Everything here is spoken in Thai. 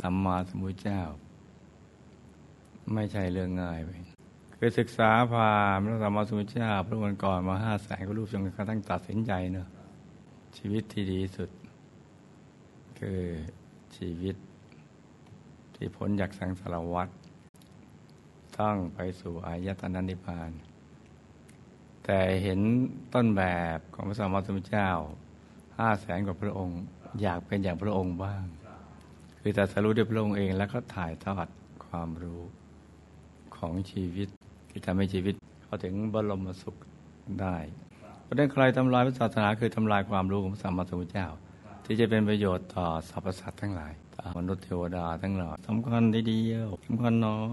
สัมมาสัมพุทธเจ้าไม่ใช่เรื่องง่ายไปเคยศึกษาพราหมณ์พระสัมมาสัมพุทธเจ้าพระองค์ก่อนมา500,000 กว่ารูปจนกระทั่งตัดสินใจเนอะชีวิตที่ดีสุดคือชีวิตที่พ้นจากสังสารวัฏต้องไปสู่อายตนะนิพพานแต่เห็นต้นแบบของพระสัมมาสัมพุทธเจ้า500,000 กว่าพระองค์อยากเป็นอย่างพระองค์บ้างคือตรัสรู้ด้วยพระองค์เองแล้วก็ถ่ายทอดความรู้ของชีวิตที่ทำให้ชีวิตเข้าถึงบรมสุขได้เพราะฉะนั้นใครทำลายพระศาสนาคือทำลายความรู้ของพระสัมมาสัมพุทธเจ้าที่จะเป็นประโยชน์ต่อสรรพสัตว์ทั้งหลายต่อมนุษย์เทวดาทั้งหลายสำคัญทีเดียวสำคัญเนาะ